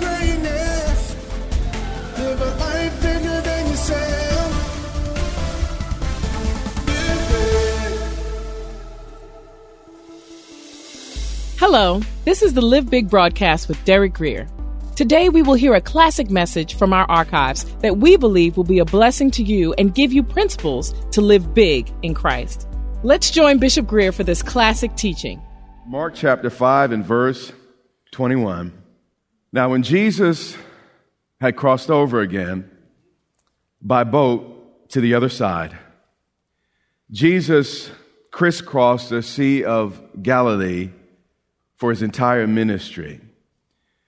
greatness. Live a life bigger than yourself. Hello. This is the Live Big broadcast with Derek Greer. Today we will hear a classic message from our archives that we believe will be a blessing to you and give you principles to live big in Christ. Let's join Bishop Greer for this classic teaching. Mark chapter 5 and verse 21. Now when Jesus had crossed over again by boat to the other side, Jesus crisscrossed the Sea of Galilee for his entire ministry.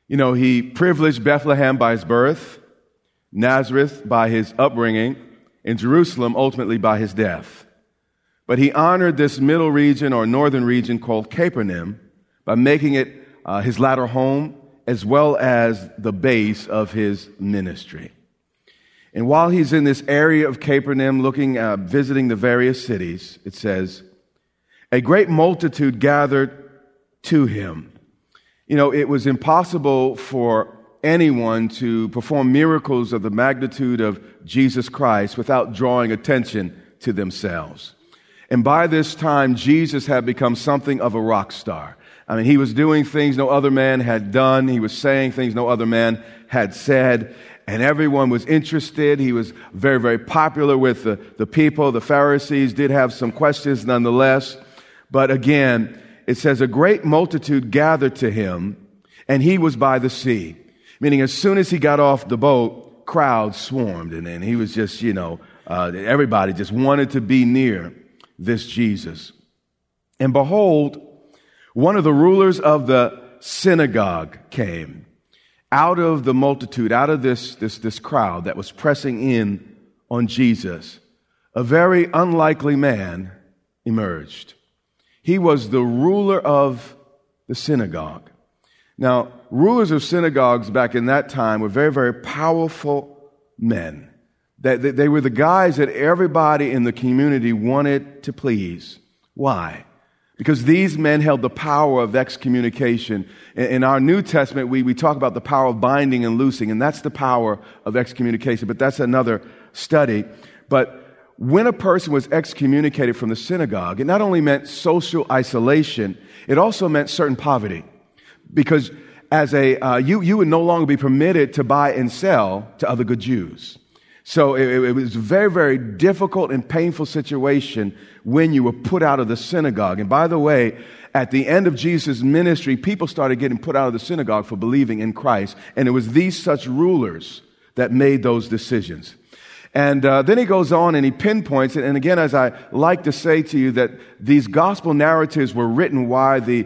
You know, he privileged Bethlehem by his birth, Nazareth by his upbringing, and Jerusalem ultimately by his death. But he honored this middle region or northern region called Capernaum by making it his latter home as well as the base of his ministry. And while he's in this area of Capernaum visiting the various cities, it says, a great multitude gathered to him. You know, it was impossible for anyone to perform miracles of the magnitude of Jesus Christ without drawing attention to themselves. And by this time, Jesus had become something of a rock star. I mean, he was doing things no other man had done. He was saying things no other man had said. And everyone was interested. He was very, very popular with the people. The Pharisees did have some questions nonetheless. But again, it says, a great multitude gathered to him, and he was by the sea. Meaning, as soon as he got off the boat, crowds swarmed, and then he was just, everybody just wanted to be near this Jesus. And behold, one of the rulers of the synagogue came out of the multitude, out of this crowd that was pressing in on Jesus. A very unlikely man emerged. He was the ruler of the synagogue. Now, rulers of synagogues back in that time were very, very powerful men. They were the guys that everybody in the community wanted to please. Why? Because these men held the power of excommunication. In our New Testament, we talk about the power of binding and loosing, and that's the power of excommunication, but that's another study. But when a person was excommunicated from the synagogue, it not only meant social isolation, it also meant certain poverty. Because as you would no longer be permitted to buy and sell to other good Jews. So it was a very, very difficult and painful situation when you were put out of the synagogue. And by the way, at the end of Jesus' ministry, people started getting put out of the synagogue for believing in Christ. And it was these such rulers that made those decisions. And then he goes on and he pinpoints it. And again, as I like to say to you, that these gospel narratives were written while the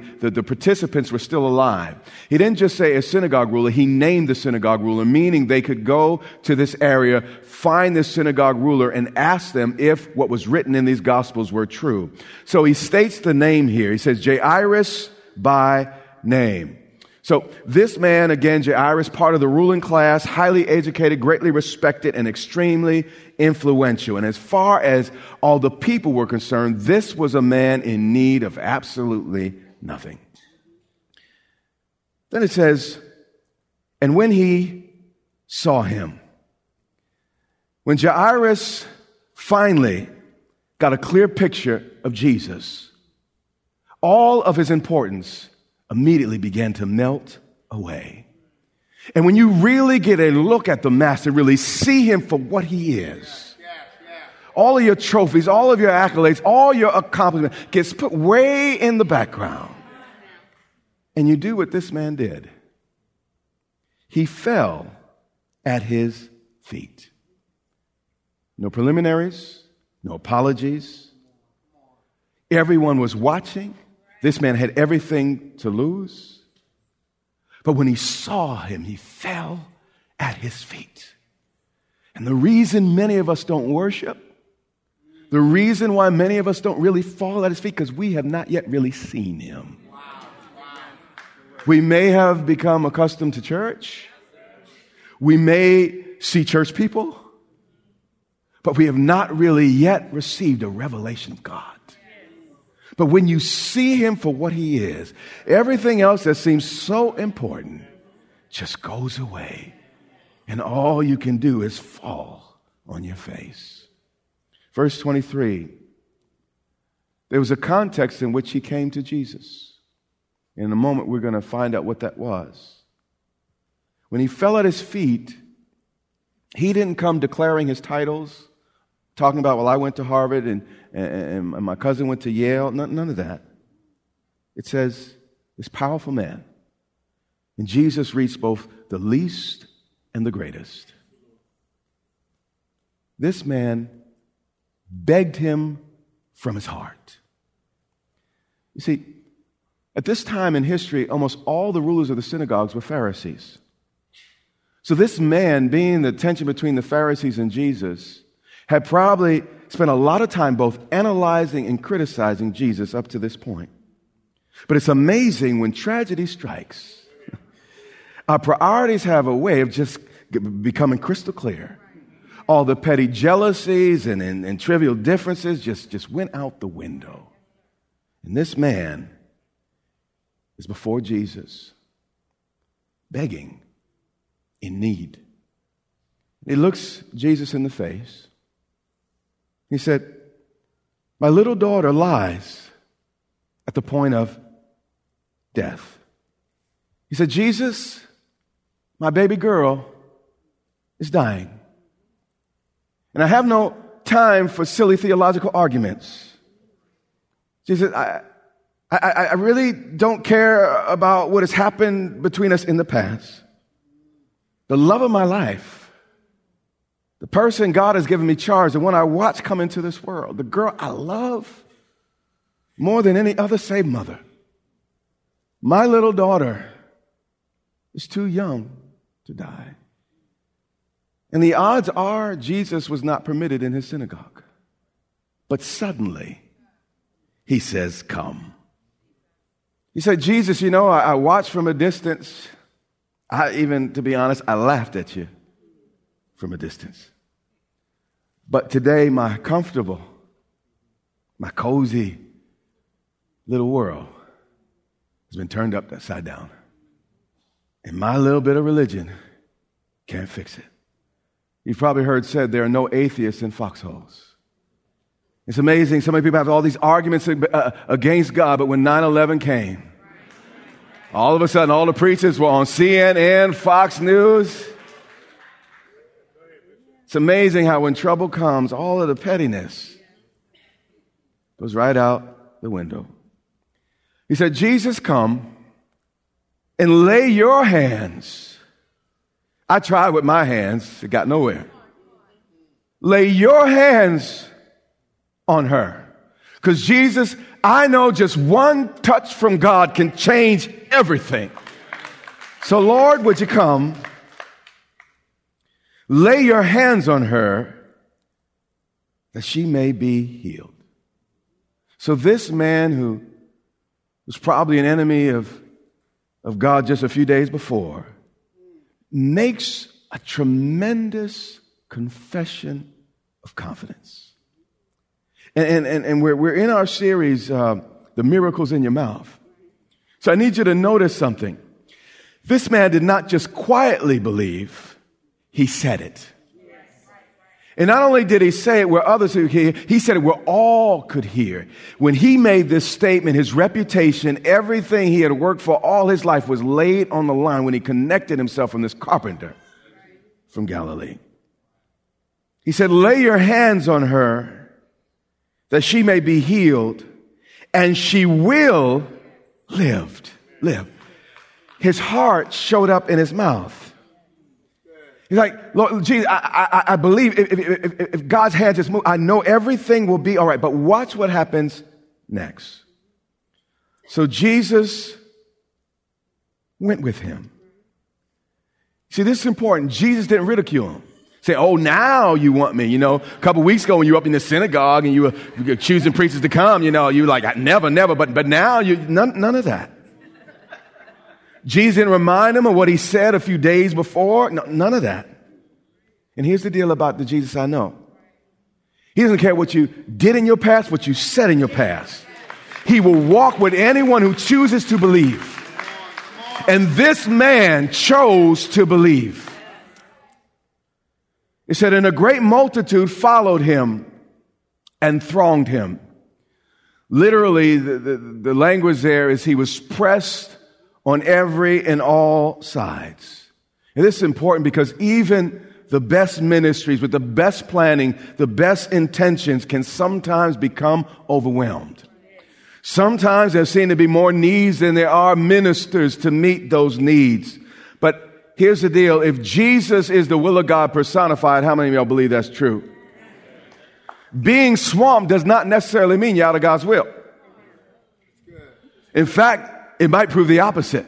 participants were still alive. He didn't just say a synagogue ruler. He named the synagogue ruler, meaning they could go to this area, find this synagogue ruler, and ask them if what was written in these gospels were true. So he states the name here. He says, Jairus by name. So this man, again, Jairus, part of the ruling class, highly educated, greatly respected, and extremely influential. And as far as all the people were concerned, this was a man in need of absolutely nothing. Then it says, and when he saw him, when Jairus finally got a clear picture of Jesus, all of his importance immediately began to melt away. And when you really get a look at the Master, really see him for what he is, all of your trophies, all of your accolades, all your accomplishments gets put way in the background. And you do what this man did. He fell at his feet. No preliminaries, no apologies. Everyone was watching. This man had everything to lose. But when he saw him, he fell at his feet. And the reason many of us don't worship, the reason why many of us don't really fall at his feet, because we have not yet really seen him. We may have become accustomed to church. We may see church people. But we have not really yet received a revelation of God. But when you see him for what he is, everything else that seems so important just goes away. And all you can do is fall on your face. Verse 23, there was a context in which he came to Jesus. In a moment, we're going to find out what that was. When he fell at his feet, he didn't come declaring his titles, talking about, well, I went to Harvard and my cousin went to Yale. None of that. It says, this powerful man. And Jesus reached both the least and the greatest. This man begged him from his heart. You see, at this time in history, almost all the rulers of the synagogues were Pharisees. So this man, being the tension between the Pharisees and Jesus, had probably spent a lot of time both analyzing and criticizing Jesus up to this point. But it's amazing when tragedy strikes, our priorities have a way of just becoming crystal clear. All the petty jealousies and trivial differences just went out the window. And this man is before Jesus, begging, in need. He looks Jesus in the face. He said, my little daughter lies at the point of death. He said, Jesus, my baby girl is dying. And I have no time for silly theological arguments. Jesus, I really don't care about what has happened between us in the past. The love of my life, the person God has given me charge, the one I watch come into this world, the girl I love more than any other saved mother. My little daughter is too young to die. And the odds are Jesus was not permitted in his synagogue. But suddenly, he says, come. He said, Jesus, you know, I watched from a distance. To be honest, I laughed at you from a distance. But today, my comfortable, my cozy little world has been turned upside down. And my little bit of religion can't fix it. You've probably heard said there are no atheists in foxholes. It's amazing. So many people have all these arguments against God, but when 9/11 came, all of a sudden, all the preachers were on CNN, Fox News. It's amazing how when trouble comes, all of the pettiness goes right out the window. He said, Jesus, come and lay your hands. I tried with my hands. It got nowhere. Lay your hands on her. Because Jesus, I know just one touch from God can change everything. So Lord, would you come, lay your hands on her that she may be healed. So this man who was probably an enemy of God just a few days before makes a tremendous confession of confidence. And we're in our series, The Miracles in Your Mouth. So I need you to notice something. This man did not just quietly believe, he said it. And not only did he say it where others could hear, he said it where all could hear. When he made this statement, his reputation, everything he had worked for all his life was laid on the line when he connected himself from this carpenter from Galilee. He He said, lay your hands on her that she may be healed and she will live. His heart showed up in his mouth. He's like, Lord Jesus, I believe if God's hands is moved, I know everything will be all right. But watch what happens next. So Jesus went with him. See, this is important. Jesus didn't ridicule him. Say, oh, now you want me. You know, a couple weeks ago when you were up in the synagogue and you were choosing preachers to come, you know, you were like, never. But now, none of that. Jesus didn't remind him of what he said a few days before. No, none of that. And here's the deal about the Jesus I know. He doesn't care what you did in your past, what you said in your past. He will walk with anyone who chooses to believe. And this man chose to believe. It said, and a great multitude followed him and thronged him. Literally, the language there is he was pressed on every and all sides. And this is important because even the best ministries with the best planning, the best intentions can sometimes become overwhelmed. Sometimes there seem to be more needs than there are ministers to meet those needs. But here's the deal. If Jesus is the will of God personified, how many of y'all believe that's true? Being swamped does not necessarily mean you're out of God's will. In fact, it might prove the opposite.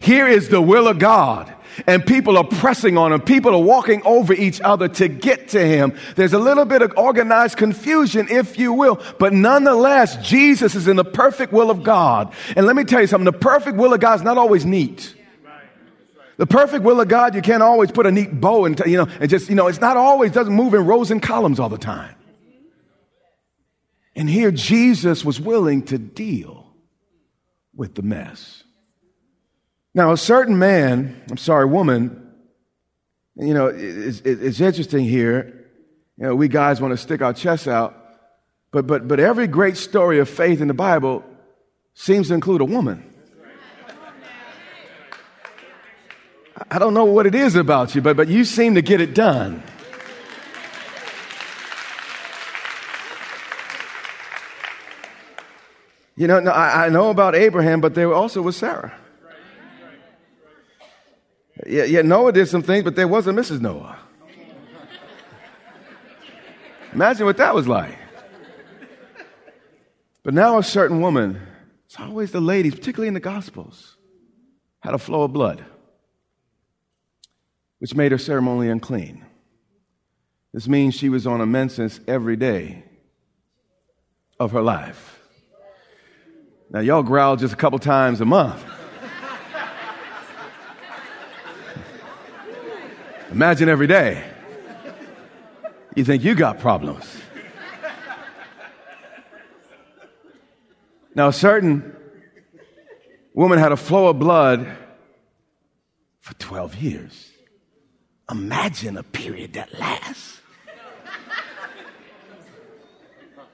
Here is the will of God, and people are pressing on him. People are walking over each other to get to him. There's a little bit of organized confusion, if you will, but nonetheless, Jesus is in the perfect will of God. And let me tell you something, the perfect will of God is not always neat. The perfect will of God, you can't always put a neat bow and, it's not always, doesn't move in rows and columns all the time. And here, Jesus was willing to deal with the mess. Now, a certain woman, it's interesting here. You know, we guys want to stick our chests out, but every great story of faith in the Bible seems to include a woman. I don't know what it is about you, but you seem to get it done. You know, I know about Abraham, but there also was Sarah. Yeah, Noah did some things, but there wasn't Mrs. Noah. Imagine what that was like. But now a certain woman, it's always the ladies, particularly in the Gospels, had a flow of blood, which made her ceremonially unclean. This means she was on a menses every day of her life. Now, y'all growl just a couple times a month. Imagine every day. You think you got problems. Now, a certain woman had a flow of blood for 12 years. Imagine a period that lasts.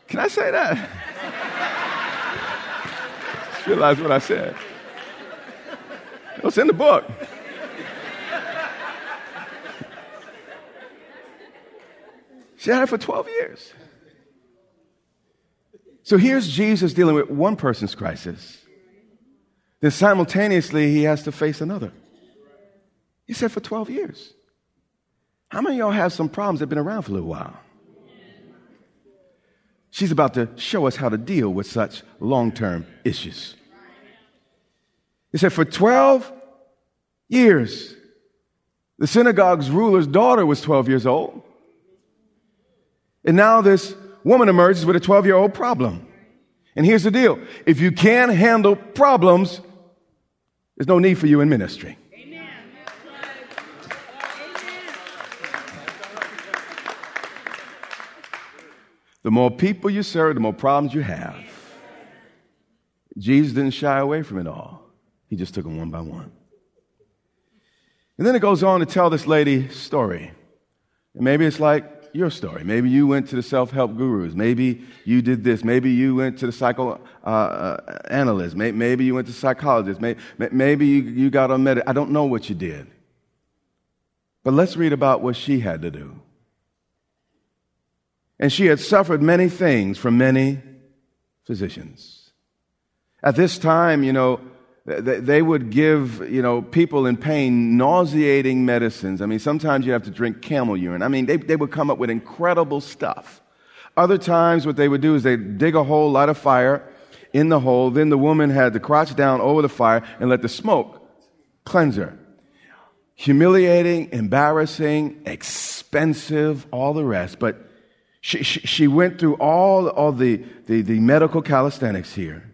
Can I say that? Realize what I said. It's in the book. She had it for 12 years. So here's Jesus dealing with one person's crisis. Then simultaneously, he has to face another. He said for 12 years. How many of y'all have some problems that have been around for a little while? She's about to show us how to deal with such long-term issues. He said, for 12 years, the synagogue's ruler's daughter was 12 years old. And now this woman emerges with a 12-year-old problem. And here's the deal. If you can't handle problems, there's no need for you in ministry. Amen. The more people you serve, the more problems you have. Jesus didn't shy away from it all. He just took them one by one. And then it goes on to tell this lady's story. And maybe it's like your story. Maybe you went to the self-help gurus. Maybe you did this. Maybe you went to the psychoanalyst. Maybe you went to psychologists. Maybe you got on med. I don't know what you did. But let's read about what she had to do. and she had suffered many things from many physicians. At this time, they would give, people in pain nauseating medicines. I mean, sometimes you have to drink camel urine. I mean, they would come up with incredible stuff. Other times what they would do is they'd dig a whole lot of fire in the hole. Then the woman had to crouch down over the fire and let the smoke cleanse her. Humiliating, embarrassing, expensive, all the rest. But she went through all the medical calisthenics here.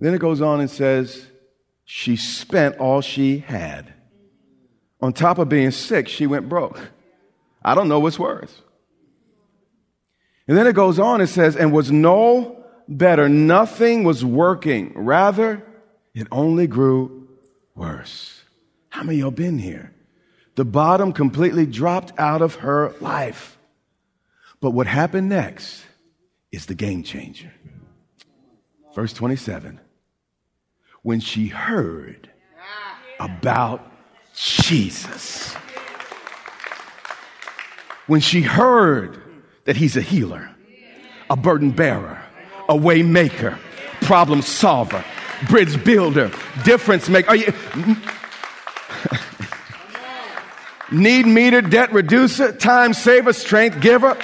Then it goes on and says, she spent all she had. On top of being sick, she went broke. I don't know what's worse. And then it goes on and says, and was no better. Nothing was working. Rather, it only grew worse. How many of y'all been here? The bottom completely dropped out of her life. But what happened next is the game changer. Verse 27. When she heard about Jesus. When she heard that he's a healer, a burden bearer, a way maker, problem solver, bridge builder, difference maker. Are you need meter, debt reducer, time saver, strength giver?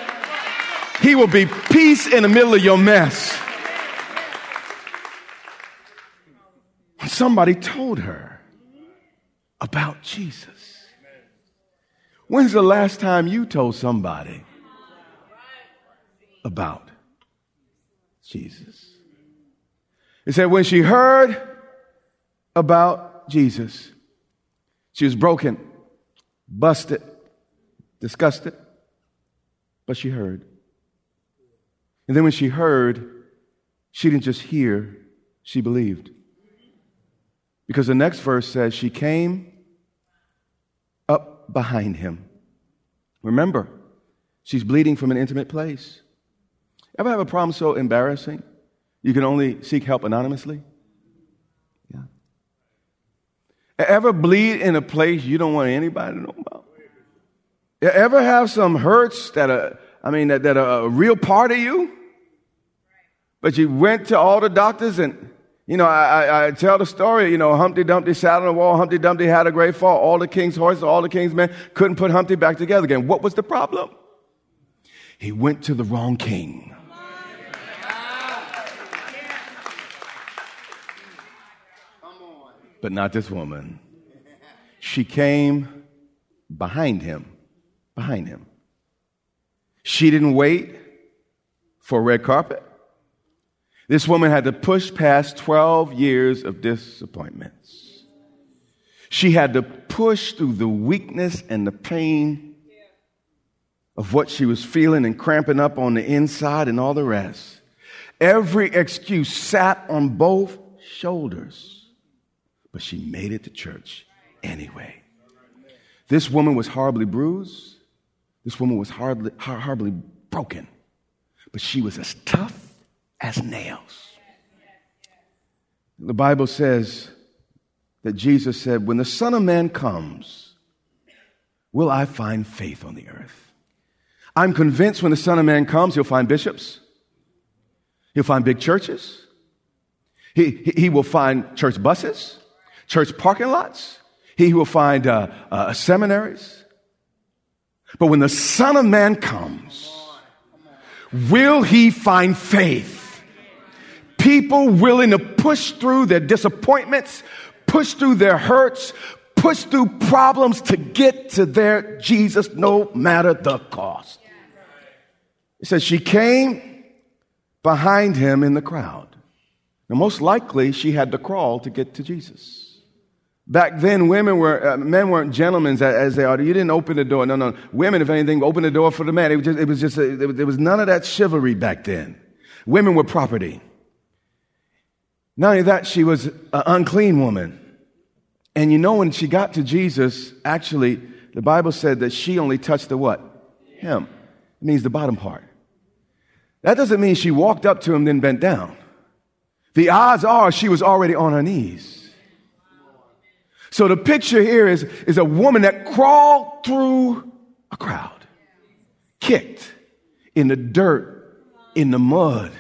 He will be peace in the middle of your mess. Somebody told her about Jesus. When's the last time you told somebody about Jesus? It said when she heard about Jesus, she was broken, busted, disgusted, but she heard. And then when she heard, she didn't just hear, she believed. Because the next verse says she came up behind him. Remember, she's bleeding from an intimate place. Ever have a problem so embarrassing you can only seek help anonymously? Yeah. Ever bleed in a place you don't want anybody to know about? Ever have some hurts that are a real part of you? But you went to all the doctors and, I tell the story, Humpty Dumpty sat on the wall, Humpty Dumpty had a great fall, all the king's horses, all the king's men couldn't put Humpty back together again. What was the problem? He went to the wrong king. But not this woman. She came behind him. Behind him. She didn't wait for a red carpet. This woman had to push past 12 years of disappointments. She had to push through the weakness and the pain of what she was feeling and cramping up on the inside and all the rest. Every excuse sat on both shoulders, but she made it to church anyway. This woman was horribly bruised. This woman was horribly broken, but she was as tough as nails. The Bible says that Jesus said, when the Son of Man comes, will I find faith on the earth? I'm convinced when the Son of Man comes, he'll find bishops. He'll find big churches. He will find church buses, church parking lots. He will find seminaries. But when the Son of Man comes, will he find faith? People willing to push through their disappointments, push through their hurts, push through problems to get to their Jesus, no matter the cost. It says she came behind him in the crowd. Now, most likely, she had to crawl to get to Jesus. Back then, men weren't gentlemen as they are. You didn't open the door. No. Women, if anything, opened the door for the man. There was none of that chivalry back then. Women were property. Not only that, she was an unclean woman. And when she got to Jesus, actually, the Bible said that she only touched the what? Him. It means the bottom part. That doesn't mean she walked up to him, then bent down. The odds are she was already on her knees. So the picture here is a woman that crawled through a crowd, kicked in the dirt, in the mud.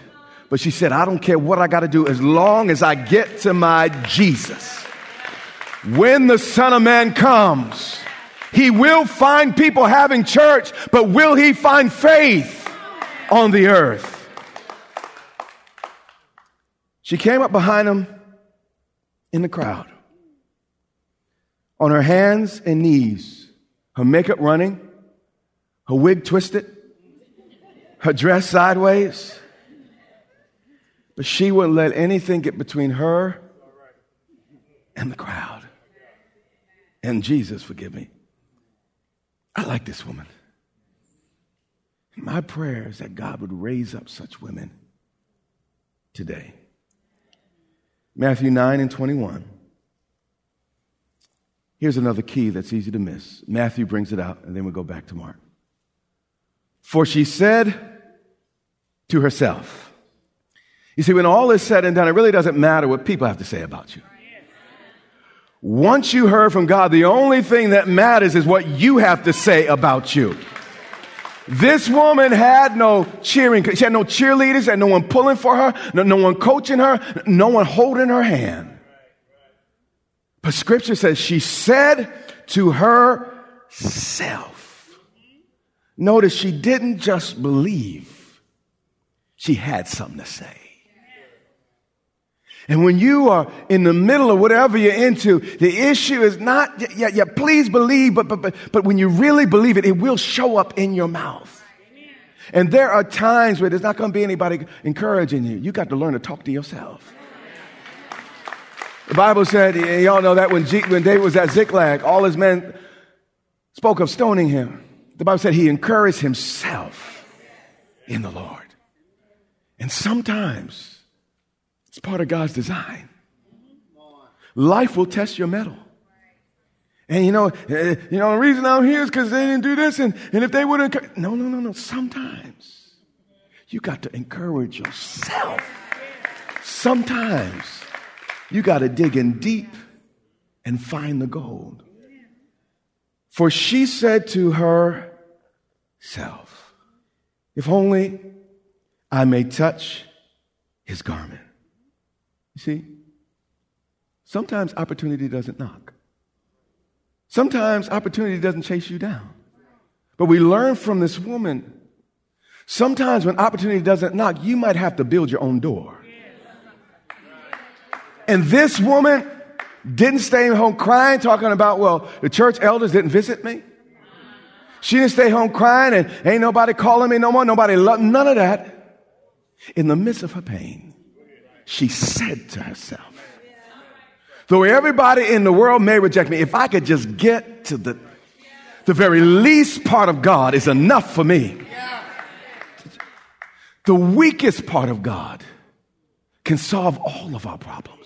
But she said, I don't care what I got to do as long as I get to my Jesus. When the Son of Man comes, he will find people having church, but will he find faith on the earth? She came up behind him in the crowd. On her hands and knees, her makeup running, her wig twisted, her dress sideways. But she wouldn't let anything get between her and the crowd. And Jesus, forgive me. I like this woman. My prayer is that God would raise up such women today. Matthew 9:21. Here's another key that's easy to miss. Matthew brings it out, and then we go back to Mark. For she said to herself. You see, when all is said and done, it really doesn't matter what people have to say about you. Once you heard from God, the only thing that matters is what you have to say about you. This woman had no cheering. She had no cheerleaders and no one pulling for her, no one coaching her, no one holding her hand. But Scripture says she said to herself. Notice she didn't just believe. She had something to say. And when you are in the middle of whatever you're into, the issue is not, yeah, please believe, but when you really believe it, it will show up in your mouth. And there are times where there's not going to be anybody encouraging you. You got to learn to talk to yourself. The Bible said, y'all know that when David was at Ziklag, all his men spoke of stoning him. The Bible said he encouraged himself in the Lord. And sometimes, it's part of God's design. Life will test your mettle. And you know, the reason I'm here is because they didn't do this, and if they wouldn't... No. Sometimes you got to encourage yourself. Sometimes you got to dig in deep and find the gold. For she said to herself, if only I may touch his garment. You see, sometimes opportunity doesn't knock. Sometimes opportunity doesn't chase you down. But we learn from this woman, sometimes when opportunity doesn't knock, you might have to build your own door. And this woman didn't stay home crying, talking about, well, the church elders didn't visit me. She didn't stay home crying and ain't nobody calling me no more. Nobody loved, none of that. In the midst of her pain, she said to herself, though everybody in the world may reject me, if I could just get to the very least part of God is enough for me. The weakest part of God can solve all of our problems.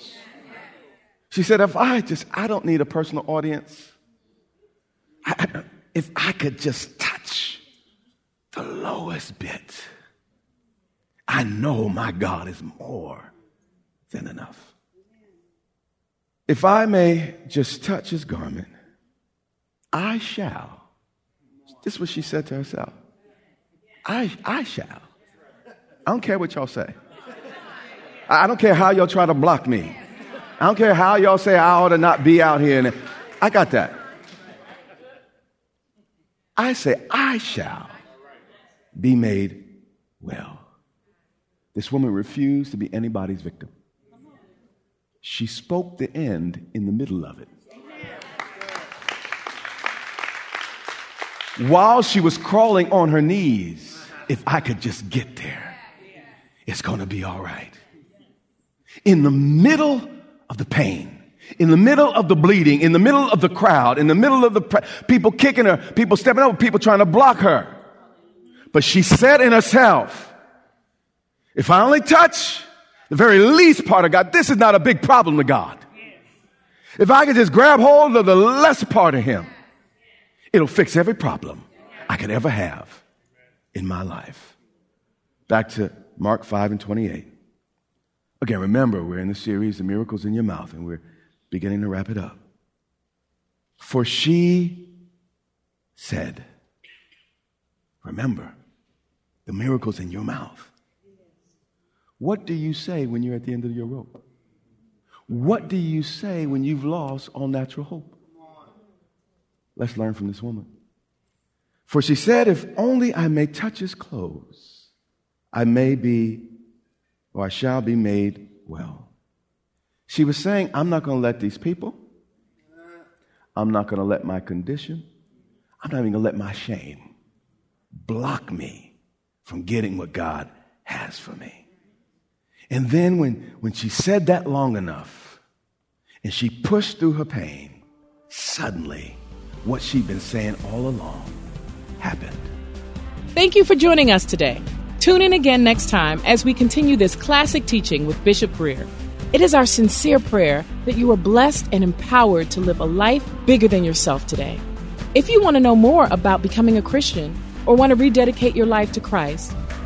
She said, I don't need a personal audience. If I could just touch the lowest bit, I know my God is more than enough. If I may just touch his garment, I shall. This is what she said to herself. I shall. I don't care what y'all say. I don't care how y'all try to block me. I don't care how y'all say I ought to not be out here. And I got that. I say, I shall be made well. This woman refused to be anybody's victim. She spoke the end in the middle of it. While she was crawling on her knees, if I could just get there, it's going to be all right. In the middle of the pain, in the middle of the bleeding, in the middle of the crowd, in the middle of the people kicking her, people stepping over, people trying to block her. But she said in herself, if I only touch the very least part of God, this is not a big problem to God. If I could just grab hold of the less part of him, it'll fix every problem I could ever have in my life. Back to Mark 5:28. Again, remember, we're in the series, The Miracles in Your Mouth, and we're beginning to wrap it up. For she said, Remember, the miracle's in your mouth. What do you say when you're at the end of your rope? What do you say when you've lost all natural hope? Let's learn from this woman. For she said, if only I may touch his clothes, I shall be made well. She was saying, I'm not going to let these people. I'm not going to let my condition. I'm not even going to let my shame block me from getting what God has for me. And then when she said that long enough and she pushed through her pain, suddenly what she'd been saying all along happened. Thank you for joining us today. Tune in again next time as we continue this classic teaching with Bishop Greer. It is our sincere prayer that you are blessed and empowered to live a life bigger than yourself today. If you want to know more about becoming a Christian or want to rededicate your life to Christ,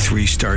Three-star